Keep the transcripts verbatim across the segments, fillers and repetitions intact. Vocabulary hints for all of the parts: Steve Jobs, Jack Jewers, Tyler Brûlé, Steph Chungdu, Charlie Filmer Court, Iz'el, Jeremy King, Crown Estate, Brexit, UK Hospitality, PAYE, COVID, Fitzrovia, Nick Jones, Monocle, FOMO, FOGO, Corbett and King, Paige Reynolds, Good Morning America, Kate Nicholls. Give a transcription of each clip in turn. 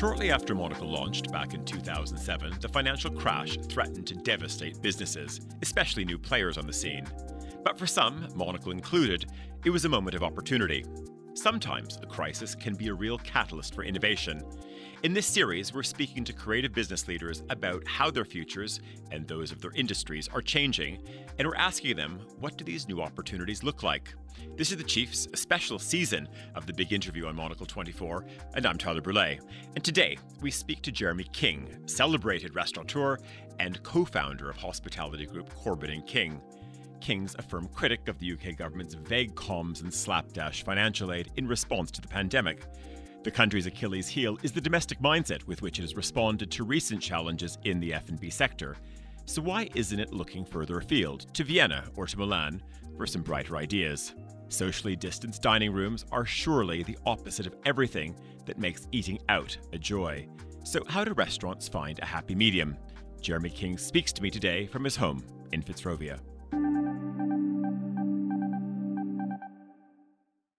Shortly after Monocle launched back in two thousand seven, the financial crash threatened to devastate businesses, especially new players on the scene. But for some, Monocle included, it was a moment of opportunity. Sometimes a crisis can be a real catalyst for innovation. In this series, we're speaking to creative business leaders about how their futures and those of their industries are changing, and we're asking them, what do these new opportunities look like? This is The Chiefs, a special season of The Big Interview on Monocle twenty-four, and I'm Tyler Brûlé. And today, we speak to Jeremy King, celebrated restaurateur and co-founder of hospitality group Corbett and King. King's a firm critic of the U K government's vague comms and slapdash financial aid in response to the pandemic. The country's Achilles heel is the domestic mindset with which it has responded to recent challenges in the F and B sector. So why isn't it looking further afield, to Vienna or to Milan, for some brighter ideas? Socially distanced dining rooms are surely the opposite of everything that makes eating out a joy. So how do restaurants find a happy medium? Jeremy King speaks to me today from his home in Fitzrovia.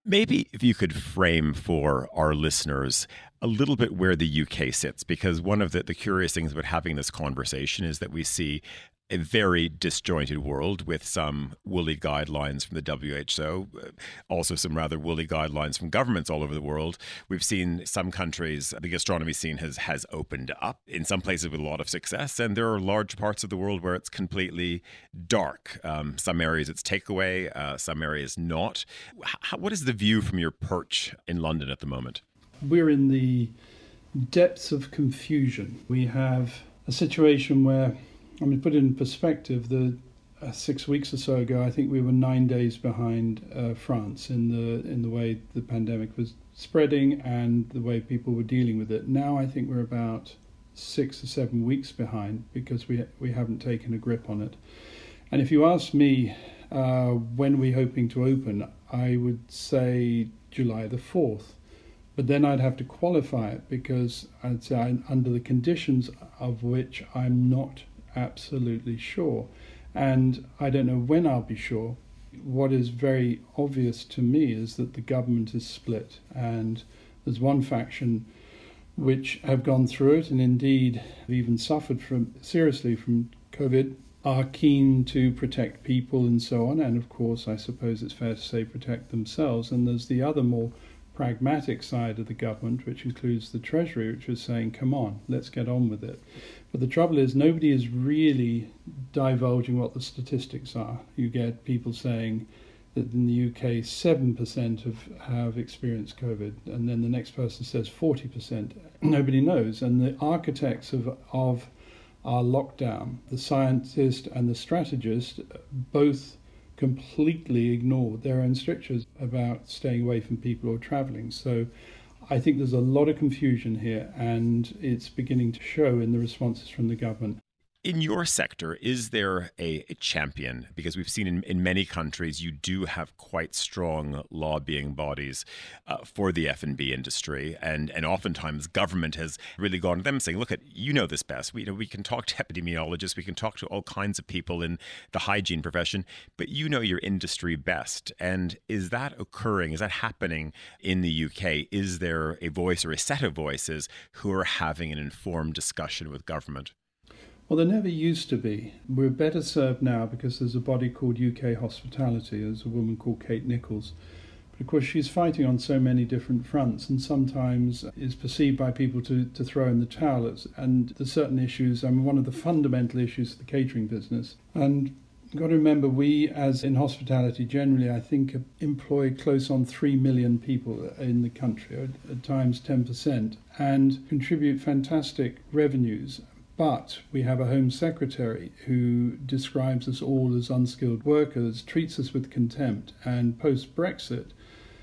Maybe if you could frame for our listeners a little bit where the U K sits, because one of the, the curious things about having this conversation is that we see a very disjointed world with some woolly guidelines from the W H O, also some rather woolly guidelines from governments all over the world. We've seen some countries, the gastronomy scene has has opened up in some places with a lot of success, and there are large parts of the world where it's completely dark. Um, some areas it's takeaway, uh, some areas not. How, what is the view from your perch in London at the moment? We're in the depths of confusion. We have a situation where, I mean, to put it in perspective, the uh, six weeks or so ago, I think we were nine days behind uh, France in the in the way the pandemic was spreading and the way people were dealing with it. Now I think we're about six or seven weeks behind because we we haven't taken a grip on it. And if you ask me uh, when we're hoping to open, I would say July the fourth. But then I'd have to qualify it because I'd say I'm, under the conditions of which I'm not absolutely sure, and I don't know when I'll be sure. What is very obvious to me is that the government is split, and there's one faction which have gone through it and indeed have even suffered from seriously from COVID, are keen to protect people and so on, and of course I suppose it's fair to say protect themselves. And there's the other more pragmatic side of the government, which includes the Treasury, which was saying, come on, let's get on with it. But the trouble is nobody is really divulging what the statistics are. You get people saying that in the U K seven percent have, have experienced COVID, and then the next person says forty percent. Nobody knows. And the architects of, of our lockdown, the scientist and the strategist, both completely ignore their own strictures about staying away from people or travelling. So I think there's a lot of confusion here, and it's beginning to show in the responses from the government. In your sector, is there a, a champion? Because we've seen in, in many countries you do have quite strong lobbying bodies uh, for the F and B industry, and, and oftentimes government has really gone to them saying, look, at you know this best. We, you know, we can talk to epidemiologists, we can talk to all kinds of people in the hygiene profession, but you know your industry best. And is that occurring? Is that happening in the U K? Is there a voice or a set of voices who are having an informed discussion with government? Well, there never used to be. We're better served now because there's a body called U K Hospitality. There's a woman called Kate Nicholls. But of course, she's fighting on so many different fronts and sometimes is perceived by people to, to throw in the towel. And there's certain issues. I mean, one of the fundamental issues of the catering business. And you've got to remember, we, as in hospitality generally, I think employ close on three million people in the country, at times ten percent, and contribute fantastic revenues. But we have a Home Secretary who describes us all as unskilled workers, treats us with contempt, and post-Brexit,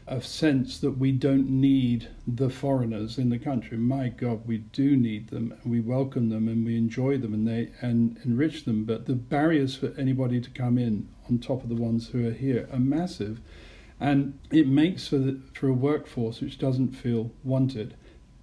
a sense that we don't need the foreigners in the country. My God, we do need them. We welcome them and we enjoy them and they and enrich them. But the barriers for anybody to come in on top of the ones who are here are massive. And it makes for, the, for a workforce which doesn't feel wanted.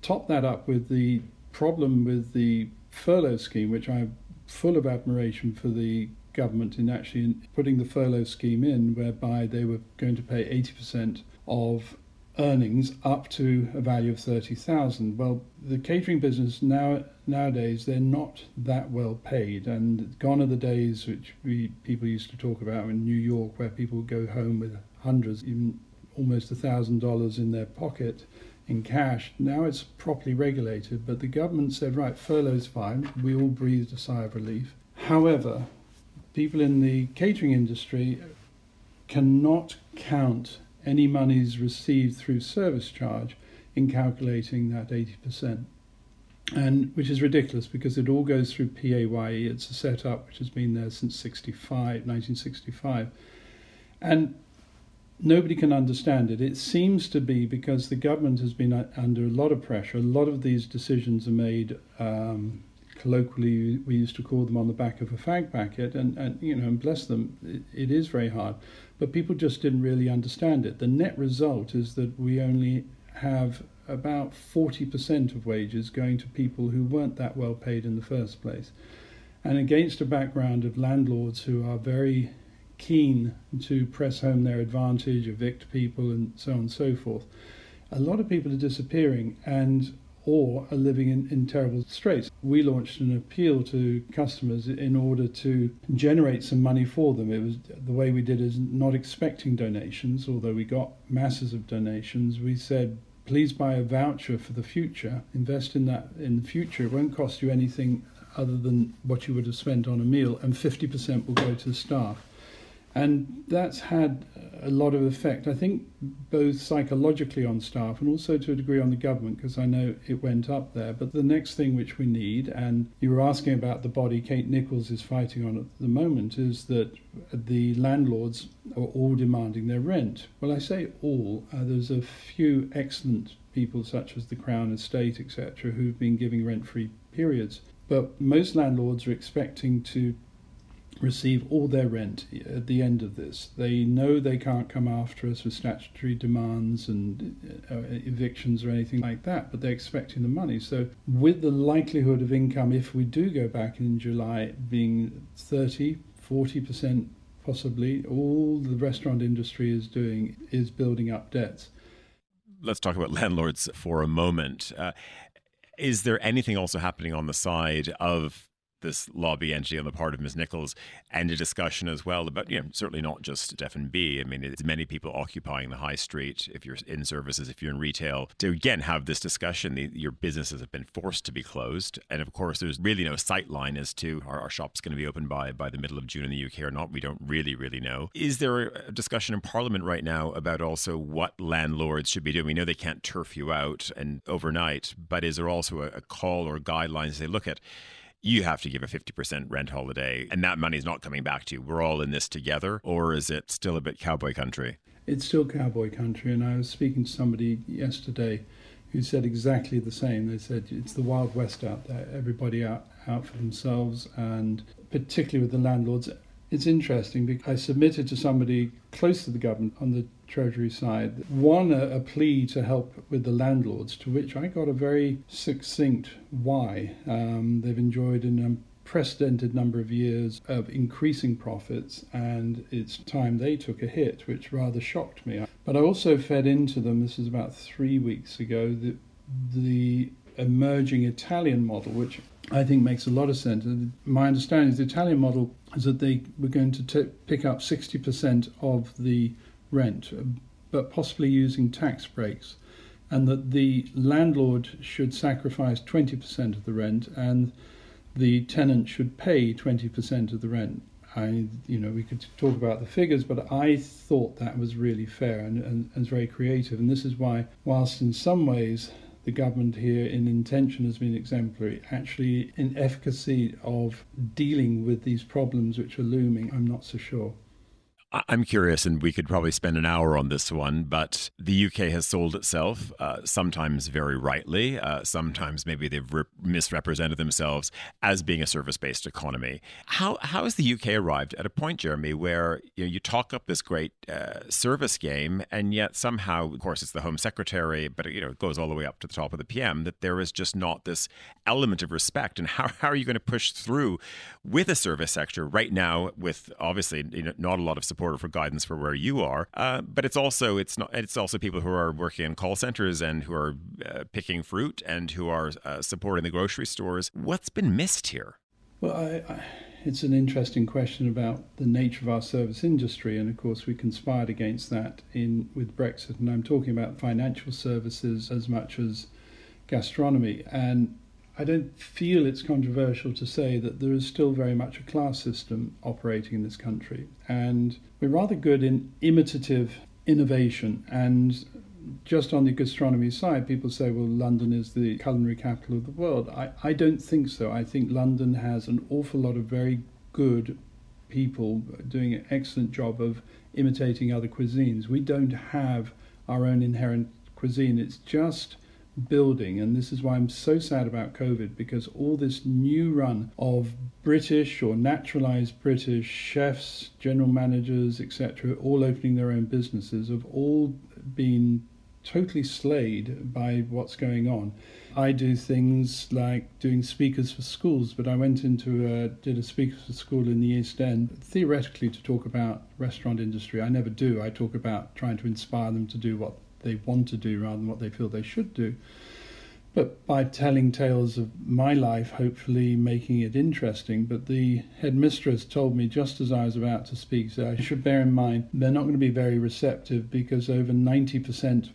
Top that up with the problem with the furlough scheme, which I'm full of admiration for the government in actually putting the furlough scheme in, whereby they were going to pay eighty percent of earnings up to a value of thirty thousand. Well, the catering business now nowadays, they're not that well paid, and gone are the days which we people used to talk about in New York, where people would go home with hundreds, even almost a thousand dollars in their pocket in cash. Now it's properly regulated, but the government said, right, furlough's fine. We all breathed a sigh of relief. However, people in the catering industry cannot count any monies received through service charge in calculating that eighty percent, and which is ridiculous because it all goes through P A Y E. It's a setup which has been there since nineteen sixty-five, and nobody can understand it. It seems to be because the government has been under a lot of pressure. A lot of these decisions are made, um, colloquially we used to call them, on the back of a fag packet, and, and you know, and bless them, it, it is very hard. But people just didn't really understand it. The net result is that we only have about forty percent of wages going to people who weren't that well paid in the first place. And against a background of landlords who are very keen to press home their advantage, evict people and so on and so forth, a lot of people are disappearing and or are living in, in terrible straits. We launched an appeal to customers in order to generate some money for them. It was the way we did is not expecting donations, although we got masses of donations. We said, please buy a voucher for the future, invest in that in the future. It won't cost you anything other than what you would have spent on a meal, and fifty percent will go to the staff. And that's had a lot of effect, I think, both psychologically on staff and also to a degree on the government, because I know it went up there. But the next thing which we need, and you were asking about the body Kate Nicholls is fighting on at the moment, is that the landlords are all demanding their rent. Well, I say all. Uh, there's a few excellent people, such as the Crown Estate, et cetera, who've been giving rent-free periods. But most landlords are expecting to receive all their rent at the end of this. They know they can't come after us with statutory demands and evictions or anything like that, but they're expecting the money. So with the likelihood of income, if we do go back in July, being thirty, forty percent possibly, all the restaurant industry is doing is building up debts. Let's talk about landlords for a moment. Uh, is there anything also happening on the side of this lobby entity on the part of Miz Nicholls, and a discussion as well about, you know, certainly not just F and B. I mean, it's many people occupying the high street, if you're in services, if you're in retail, to again have this discussion. The, your businesses have been forced to be closed. And of course, there's really no sight line as to are our shops going to be open by, by the middle of June in the U K or not. We don't really, really know. Is there a discussion in Parliament right now about also what landlords should be doing? We know they can't turf you out and overnight, but is there also a, a call or guidelines they look at? You have to give a fifty percent rent holiday and that money is not coming back to you. We're all in this together. Or is it still a bit cowboy country? It's still cowboy country. And I was speaking to somebody yesterday who said exactly the same. They said it's the Wild West out there, everybody out, out for themselves, and particularly with the landlords. It's interesting because I submitted to somebody close to the government on the Treasury side, one, a, a plea to help with the landlords, to which I got a very succinct why. Um, they've enjoyed an unprecedented number of years of increasing profits, and it's time they took a hit, which rather shocked me. But I also fed into them, this is about three weeks ago, the, the emerging Italian model, which I think makes a lot of sense. My understanding is the Italian model is that they were going to t pick up sixty percent of the rent, but possibly using tax breaks, and that the landlord should sacrifice twenty percent of the rent and the tenant should pay twenty percent of the rent. I, you know, we could talk about the figures, but I thought that was really fair and, and, and very creative. And this is why, whilst in some ways the government here in intention has been exemplary, actually in efficacy of dealing with these problems which are looming, I'm not so sure. I'm curious, and we could probably spend an hour on this one, but the U K has sold itself, uh, sometimes very rightly, uh, sometimes maybe they've re misrepresented themselves as being a service-based economy. How, how has the U K arrived at a point, Jeremy, where you know, you talk up this great uh, service game, and yet somehow, of course, it's the Home Secretary, but you know, it goes all the way up to the top of the P M, that there is just not this element of respect? And how, how are you going to push through with a service sector right now with, obviously, you know, not a lot of support for, for guidance for where you are. Uh, but it's also it's not it's also people who are working in call centers and who are uh, picking fruit and who are uh, supporting the grocery stores. What's been missed here? Well, I, I, it's an interesting question about the nature of our service industry, and of course we conspired against that in with Brexit. And I'm talking about financial services as much as gastronomy, and I don't feel it's controversial to say that there is still very much a class system operating in this country, and we're rather good in imitative innovation. And just on the gastronomy side, people say, well, London is the culinary capital of the world. I, I don't think so. I think London has an awful lot of very good people doing an excellent job of imitating other cuisines. We don't have our own inherent cuisine. It's just building, and this is why I'm so sad about COVID, because all this new run of British or naturalized British chefs, general managers, et cetera, all opening their own businesses, have all been totally slayed by what's going on. I do things like doing speakers for schools, but I went into a, did a speakers for school in the East End, theoretically to talk about restaurant industry. I never do. I talk about trying to inspire them to do what they want to do rather than what they feel they should do. But by telling tales of my life, hopefully making it interesting. But the headmistress told me just as I was about to speak, so I should bear in mind, they're not going to be very receptive, because over ninety percent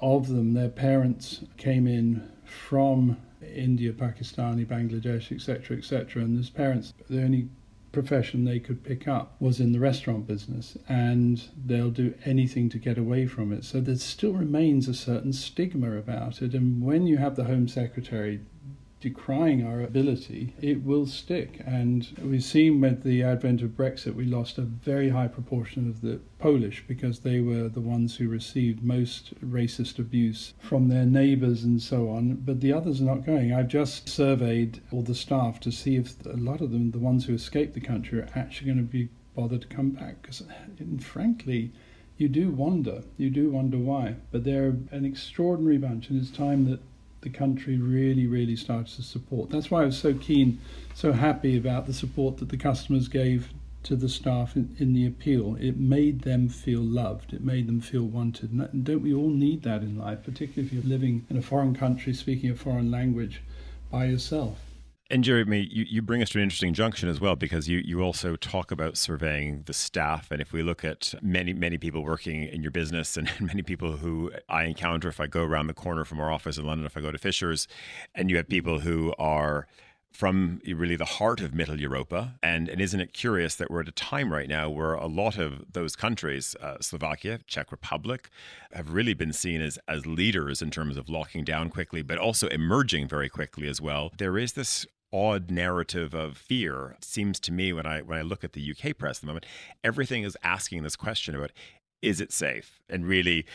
of them, their parents came in from India, Pakistani, Bangladesh, et cetera, et cetera. And those parents, the only profession they could pick up was in the restaurant business, and they'll do anything to get away from it. So there still remains a certain stigma about it, and when you have the Home Secretary decrying our ability, it will stick. And we've seen with the advent of Brexit, we lost a very high proportion of the Polish, because they were the ones who received most racist abuse from their neighbours and so on, but the others are not going. I've just surveyed all the staff to see if a lot of them, the ones who escaped the country, are actually going to be bothered to come back, because frankly, you do wonder, you do wonder why. But they're an extraordinary bunch, and it's time that the country really, really starts to support. That's why I was so keen, so happy about the support that the customers gave to the staff in, in the appeal. It made them feel loved. It made them feel wanted. And don't we all need that in life, particularly if you're living in a foreign country, speaking a foreign language by yourself? And Jeremy, you, you bring us to an interesting junction as well, because you, you also talk about surveying the staff. And if we look at many, many people working in your business, and many people who I encounter if I go around the corner from our office in London, if I go to Fisher's, and you have people who are from really the heart of Middle Europa. And, and isn't it curious that we're at a time right now where a lot of those countries, uh, Slovakia, Czech Republic, have really been seen as, as leaders in terms of locking down quickly, but also emerging very quickly as well. There is this odd narrative of fear. It seems to me when I when I look at the U K press at the moment, everything is asking this question about, is it safe? And really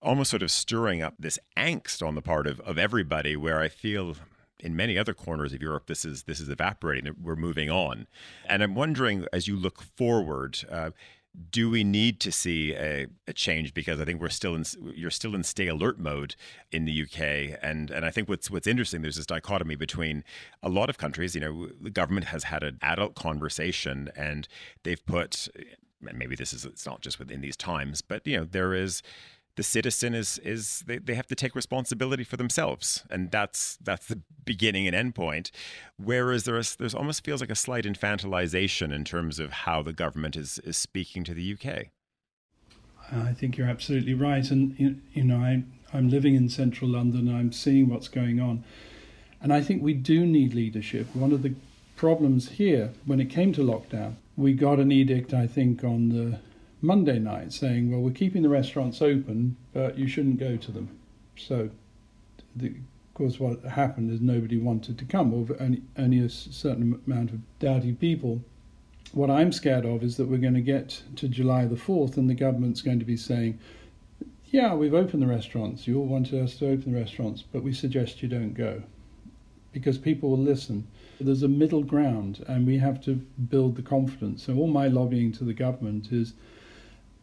almost sort of stirring up this angst on the part of, of everybody, where I feel in many other corners of Europe, this is, this is evaporating. We're moving on. And I'm wondering, as you look forward, uh, do we need to see a, a change? Because I think we're still in, you're still in stay alert mode in the U K. And, and I think what's, what's interesting, there's this dichotomy between a lot of countries. You know, the government has had an adult conversation, and they've put, and maybe this is, it's not just within these times, but, you know, there is, the citizen is, is they, they have to take responsibility for themselves. And that's, that's the beginning and end point. Whereas there is, there's almost feels like a slight infantilization in terms of how the government is, is speaking to the U K. I think you're absolutely right. And, you know, I, I'm living in central London. I'm seeing what's going on. And I think we do need leadership. One of the problems here, when it came to lockdown, we got an edict, I think, on the Monday night saying, well, we're keeping the restaurants open, but you shouldn't go to them. So, the, of course, what happened is nobody wanted to come, or only, only a certain amount of dowdy people. What I'm scared of is that we're going to get to July the fourth and the government's going to be saying, yeah, we've opened the restaurants. You all wanted us to open the restaurants, but we suggest you don't go, because people will listen. There's a middle ground, and we have to build the confidence. So all my lobbying to the government is,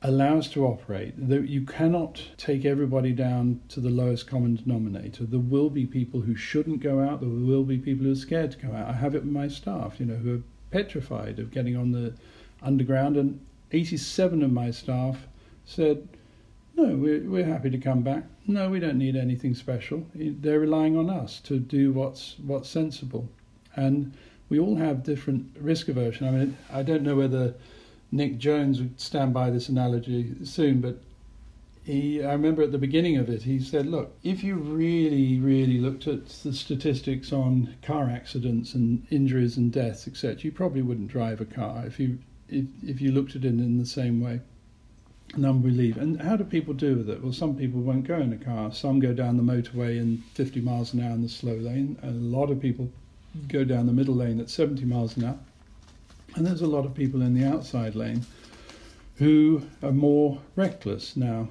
allow us to operate. You cannot take everybody down to the lowest common denominator. There will be people who shouldn't go out. There will be people who are scared to go out. I have it with my staff, you know, who are petrified of getting on the underground. And eighty-seven of my staff said, no, we're, we're happy to come back. No, we don't need anything special. They're relying on us to do what's what's sensible. And we all have different risk aversion. I mean, I don't know whether Nick Jones would stand by this analogy soon, but he, I remember at the beginning of it, he said, look, if you really, really looked at the statistics on car accidents and injuries and deaths, et cetera, you probably wouldn't drive a car if you if, if you looked at it in the same way. And then we leave. And how do people do with it? Well, some people won't go in a car. Some go down the motorway in fifty miles an hour in the slow lane. A lot of people go down the middle lane at seventy miles an hour. And there's a lot of people in the outside lane who are more reckless. Now,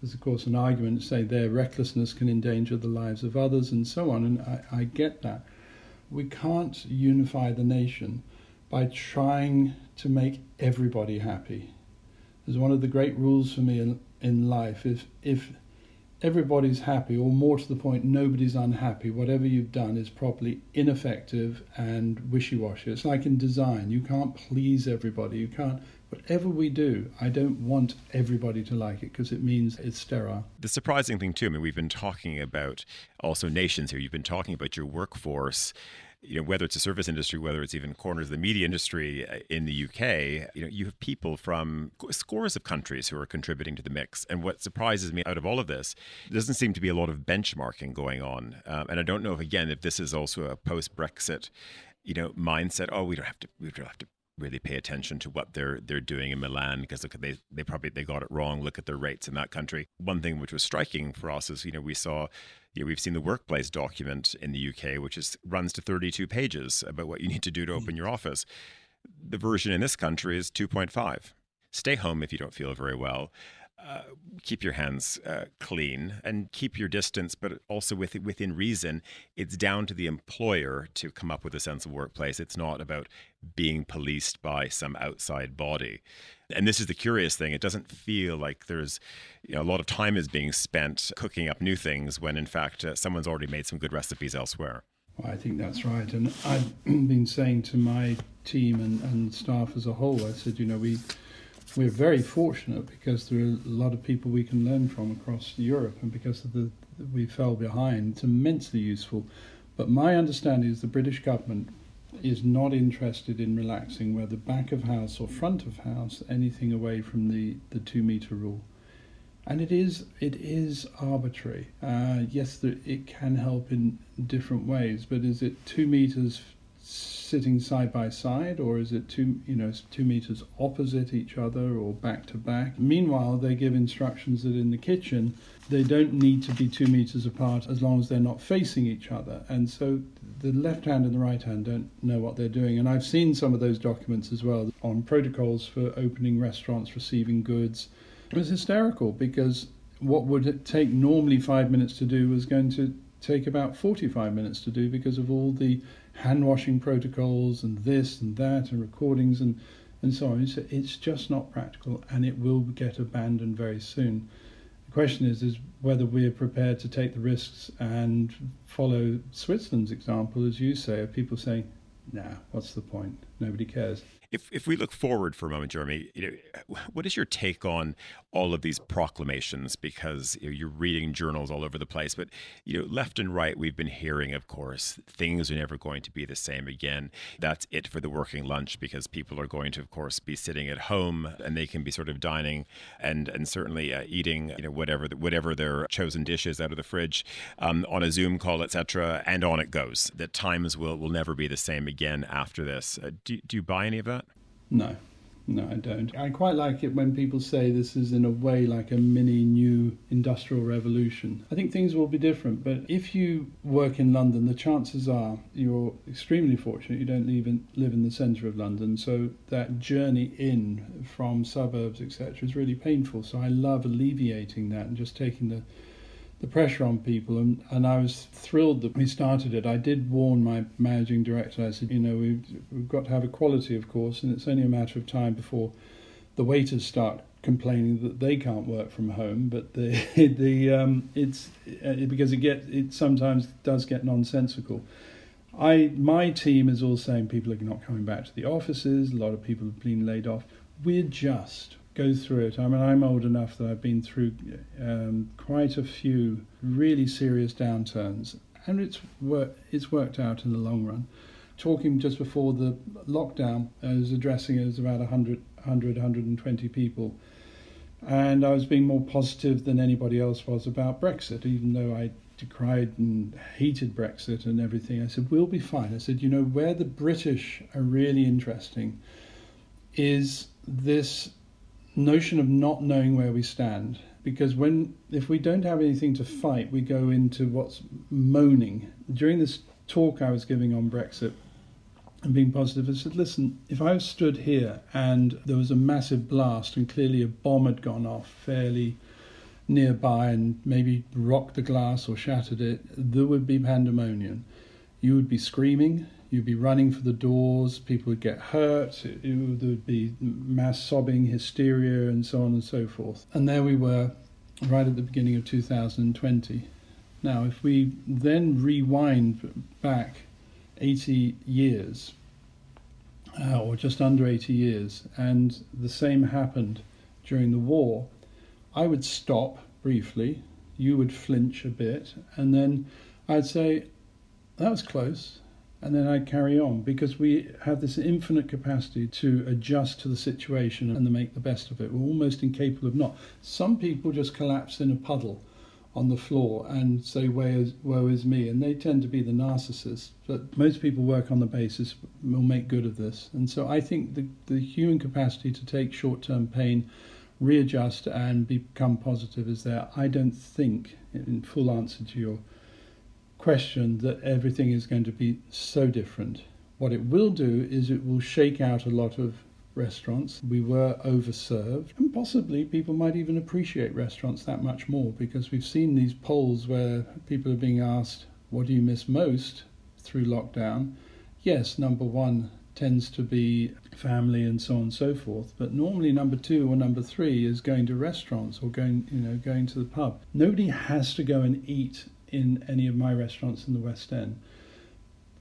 there's, of course, an argument to say their recklessness can endanger the lives of others and so on. And I, I get that. We can't unify the nation by trying to make everybody happy. Is one of the great rules for me in, in life. If if everybody's happy, or more to the point, nobody's unhappy, whatever you've done is probably ineffective and wishy-washy. It's like in design. You can't please everybody. You can't, whatever we do, I don't want everybody to like it because it means it's sterile. The surprising thing too, I mean, we've been talking about also nations here. You've been talking about your workforce. You know, whether it's the service industry, whether it's even corners of the media industry in the U K, you know, you have people from scores of countries who are contributing to the mix. And what surprises me out of all of this, there doesn't seem to be a lot of benchmarking going on. Um, and I don't know if, again, if this is also a post-Brexit, you know, mindset. Oh, we don't have to, we don't have to really pay attention to what they're they're doing in Milan because look, they they probably they got it wrong. Look at their rates in that country. One thing which was striking for us is, you know, we saw. You know, we've seen the workplace document in the U K, which is runs to thirty-two pages about what you need to do to open your office. The version in this country is two point five. Stay home if you don't feel very well. Uh, keep your hands uh, clean and keep your distance, but also with, within reason. It's down to the employer to come up with a sensible workplace. It's not about being policed by some outside body. And this is the curious thing. It doesn't feel like there's, you know, a lot of time is being spent cooking up new things when, in fact, uh, someone's already made some good recipes elsewhere. Well, I think that's right. And I've been saying to my team and, and staff as a whole, I said, you know, we... We're very fortunate because there are a lot of people we can learn from across Europe, and because of the we fell behind, it's immensely useful. But my understanding is the British government is not interested in relaxing, whether back of house or front of house, anything away from the, the two-metre rule. And it is it is arbitrary. Uh, yes, the, it can help in different ways, but is it two metres sitting side by side, or is it two, you know, two meters opposite each other or back to back? Meanwhile, they give instructions that in the kitchen, they don't need to be two meters apart as long as they're not facing each other. And so the left hand and the right hand don't know what they're doing. And I've seen some of those documents as well on protocols for opening restaurants, receiving goods. It was hysterical because what would it take normally five minutes to do was going to take about forty-five minutes to do because of all the hand-washing protocols and this and that and recordings and, and so on. It's, it's just not practical, and it will get abandoned very soon. The question is, is whether we're prepared to take the risks and follow Switzerland's example, as you say, of people saying, nah, what's the point? Nobody cares. If if we look forward for a moment, Jeremy, you know, what is your take on all of these proclamations? Because you know, you're reading journals all over the place, but you know, left and right, we've been hearing, of course, things are never going to be the same again. That's it for the working lunch because people are going to, of course, be sitting at home and they can be sort of dining and and certainly uh, eating, you know, whatever the, whatever their chosen dish is out of the fridge um, on a Zoom call, et cetera. And on it goes. That times will will never be the same again after this. Uh, do do you buy any of that? No, no, I don't. I quite like it when people say this is in a way like a mini new industrial revolution. I think things will be different, but if you work in London, the chances are you're extremely fortunate you don't live in, live in the centre of London, so that journey in from suburbs, et cetera is really painful. So I love alleviating that and just taking the the pressure on people, and, and I was thrilled that we started it. I did warn my managing director. I said, you know, we've, we've got to have equality, of course, and it's only a matter of time before the waiters start complaining that they can't work from home. But the the um, it's it, because it get it sometimes does get nonsensical. I my team is all saying people are not coming back to the offices. A lot of people have been laid off. we adjust, go through it. I mean, I'm old enough that I've been through um, quite a few really serious downturns, and it's wor- it's worked out in the long run. Talking just before the lockdown, I was addressing it as about one hundred, one hundred, one hundred twenty people. And I was being more positive than anybody else was about Brexit, even though I decried and hated Brexit and everything. I said, we'll be fine. I said, you know, where the British are really interesting is this notion of not knowing where we stand. Because when if we don't have anything to fight, we go into what's moaning. During this talk I was giving on Brexit and being positive, I said, listen, if I stood here and there was a massive blast and clearly a bomb had gone off fairly nearby and maybe rocked the glass or shattered it, there would be pandemonium. You would be screaming, you'd be running for the doors, people would get hurt, it, it, there would be mass sobbing, hysteria and so on and so forth. And there we were right at the beginning of two thousand twenty. Now, if we then rewind back eighty years, uh, or just under eighty years, and the same happened during the war, I would stop briefly, you would flinch a bit, and then I'd say, that was close, and then I'd carry on, because we have this infinite capacity to adjust to the situation and to make the best of it. We're almost incapable of not. Some people just collapse in a puddle on the floor and say, woe is me, and they tend to be the narcissists, but most people work on the basis, we'll make good of this. And so I think the, the human capacity to take short-term pain, readjust and become positive is there. I don't think, in full answer to your question, that everything is going to be so different. What it will do is it will shake out a lot of restaurants. We were overserved, and possibly people might even appreciate restaurants that much more, because we've seen these polls where people are being asked, what do you miss most through lockdown? Yes, number one tends to be family and so on and so forth, but normally number two or number three is going to restaurants or going, you know, going to the pub. Nobody has to go and eat in any of my restaurants in the West End.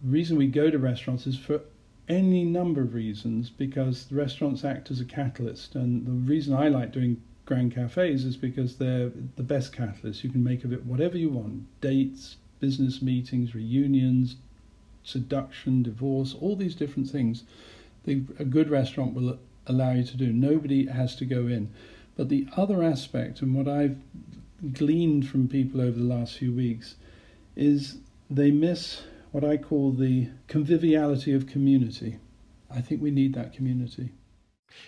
The reason we go to restaurants is for any number of reasons, because the restaurants act as a catalyst, and the reason I like doing grand cafes is because they're the best catalyst. You can make of it whatever you want: dates, business meetings, reunions, seduction, divorce, all these different things the, a good restaurant will allow you to do. Nobody has to go in. But the other aspect, and what I've gleaned from people over the last few weeks, is they miss what I call the conviviality of community. I think we need that community.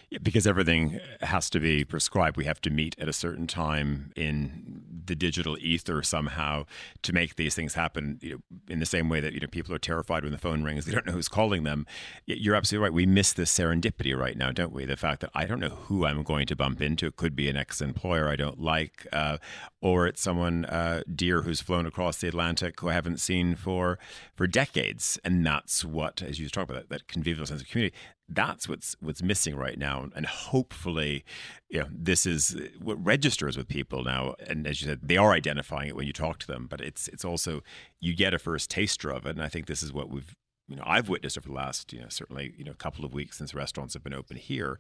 Yeah, because everything has to be prescribed. We have to meet at a certain time in the digital ether somehow to make these things happen. You know, in the same way that, you know, people are terrified when the phone rings, they don't know who's calling them. You're absolutely right. We miss this serendipity right now, don't we? The fact that I don't know who I'm going to bump into. It could be an ex-employer I don't like, uh, or it's someone uh, dear who's flown across the Atlantic who I haven't seen for for decades. And that's what, as you talk about, that, that convivial sense of community. That's what's what's missing right now, and hopefully, you know, this is what registers with people now. And as you said, they are identifying it when you talk to them, but it's it's also you get a first taster of it. And I think this is what we've, you know, I've witnessed over the last, you know, certainly, you know, couple of weeks since restaurants have been open here.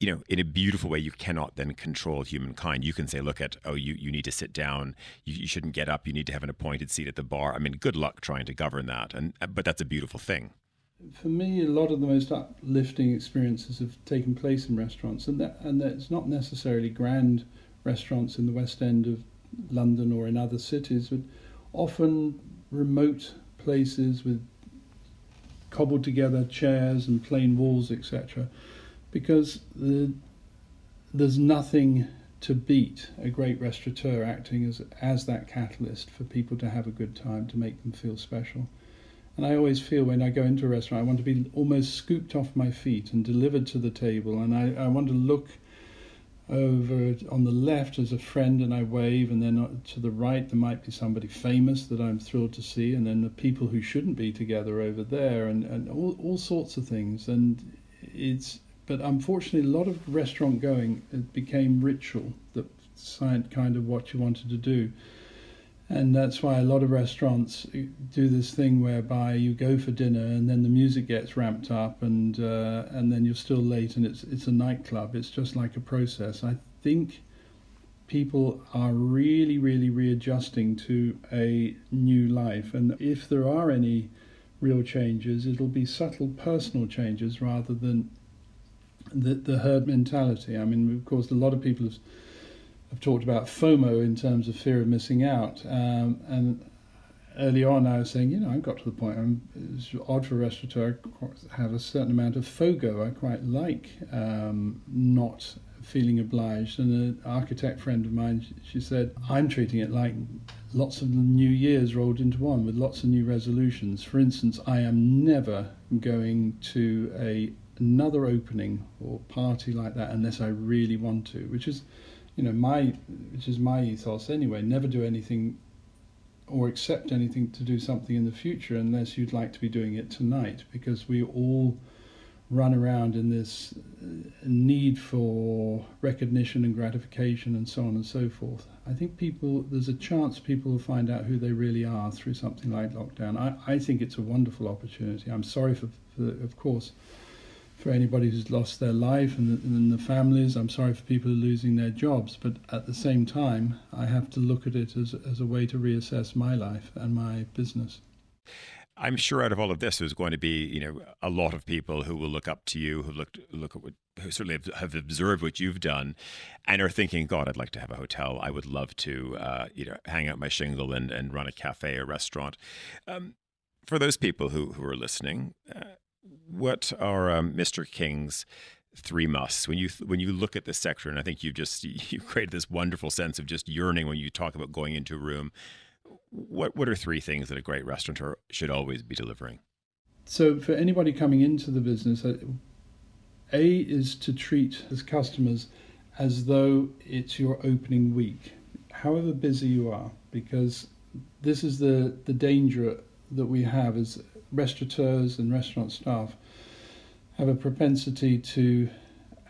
You know, in a beautiful way, you cannot then control humankind. You can say, look at, oh, you, you need to sit down. You, you shouldn't get up. You need to have an appointed seat at the bar. I mean, good luck trying to govern that. And but that's a beautiful thing. For me, a lot of the most uplifting experiences have taken place in restaurants, and that, and that it's not necessarily grand restaurants in the West End of London or in other cities, but often remote places with cobbled together chairs and plain walls, et cetera, because the, there's nothing to beat a great restaurateur acting as as that catalyst for people to have a good time, to make them feel special. And I always feel when I go into a restaurant, I want to be almost scooped off my feet and delivered to the table. And I, I want to look over on the left as a friend and I wave, and then to the right there might be somebody famous that I'm thrilled to see, and then the people who shouldn't be together over there, and, and all, all sorts of things. And it's, but unfortunately, a lot of restaurant going, it became ritual, that kind of what you wanted to do. And that's why a lot of restaurants do this thing whereby you go for dinner and then the music gets ramped up, and uh, and then you're still late, and it's it's a nightclub. It's just like a process. I think people are really, really readjusting to a new life. And if there are any real changes, it'll be subtle personal changes rather than the, the herd mentality. I mean, of course, a lot of people have... I've talked about FOMO in terms of fear of missing out, um, and early on I was saying, you know, I got to the point, I'm, it's odd for a restaurateur, I have a certain amount of FOGO. I quite like um, not feeling obliged, and an architect friend of mine, she said, I'm treating it like lots of new years rolled into one with lots of new resolutions. For instance, I am never going to a another opening or party like that unless I really want to, which is... You know, my which is my ethos anyway. Never do anything or accept anything to do something in the future unless you'd like to be doing it tonight, because we all run around in this need for recognition and gratification and so on and so forth. I think people, there's a chance people will find out who they really are through something like lockdown. I, I think it's a wonderful opportunity. I'm sorry for, for of course, for anybody who's lost their life and the, and the families. I'm sorry for people who are losing their jobs, but at the same time, I have to look at it as, as a way to reassess my life and my business. I'm sure out of all of this, there's going to be, you know, a lot of people who will look up to you, who looked look at what, who certainly have observed what you've done, and are thinking, God, I'd like to have a hotel. I would love to, uh, you know, hang out my shingle and, and run a cafe or restaurant. Um, for those people who who are listening. Uh, What are um, Mister King's three musts when you when you look at this sector? And I think you just you created this wonderful sense of just yearning when you talk about going into a room. What what are three things that a great restaurateur should always be delivering? So for anybody coming into the business, A is to treat his customers as though it's your opening week, however busy you are, because this is the the danger that we have is. Restaurateurs and restaurant staff have a propensity to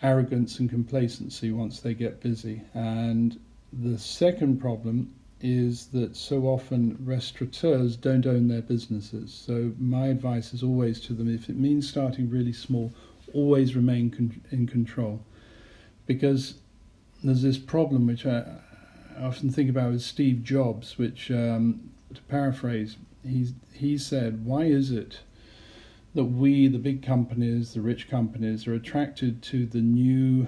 arrogance and complacency once they get busy. And the second problem is that so often restaurateurs don't own their businesses. So my advice is always to them, if it means starting really small, always remain con- in control. Because there's this problem which I often think about with Steve Jobs, which, um, to paraphrase, He, he said, why is it that we, the big companies, the rich companies, are attracted to the new,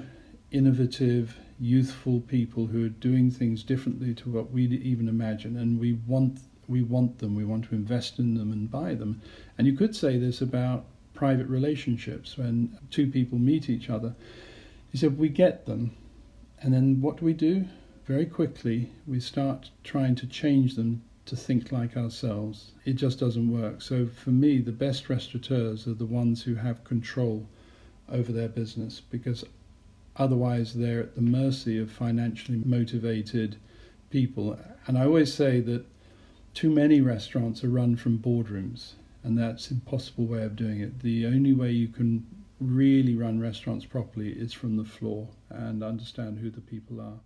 innovative, youthful people who are doing things differently to what we'd even imagine? And we want, we want them, we want to invest in them and buy them. And you could say this about private relationships when two people meet each other. He said, we get them. And then what do we do? Very quickly, we start trying to change them to think like ourselves. It just doesn't work. So for me, the best restaurateurs are the ones who have control over their business, because otherwise they're at the mercy of financially motivated people. And I always say that too many restaurants are run from boardrooms, and that's an impossible way of doing it. The only way you can really run restaurants properly is from the floor and understand who the people are.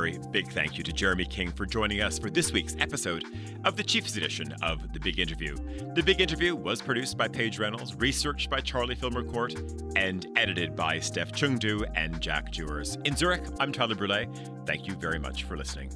Very big thank you to Jeremy King for joining us for this week's episode of the Chief's edition of The Big Interview. The Big Interview was produced by Paige Reynolds, researched by Charlie Filmer Court, and edited by Steph Chungdu and Jack Jewers. In Zurich, I'm Tyler Brûlé. Thank you very much for listening.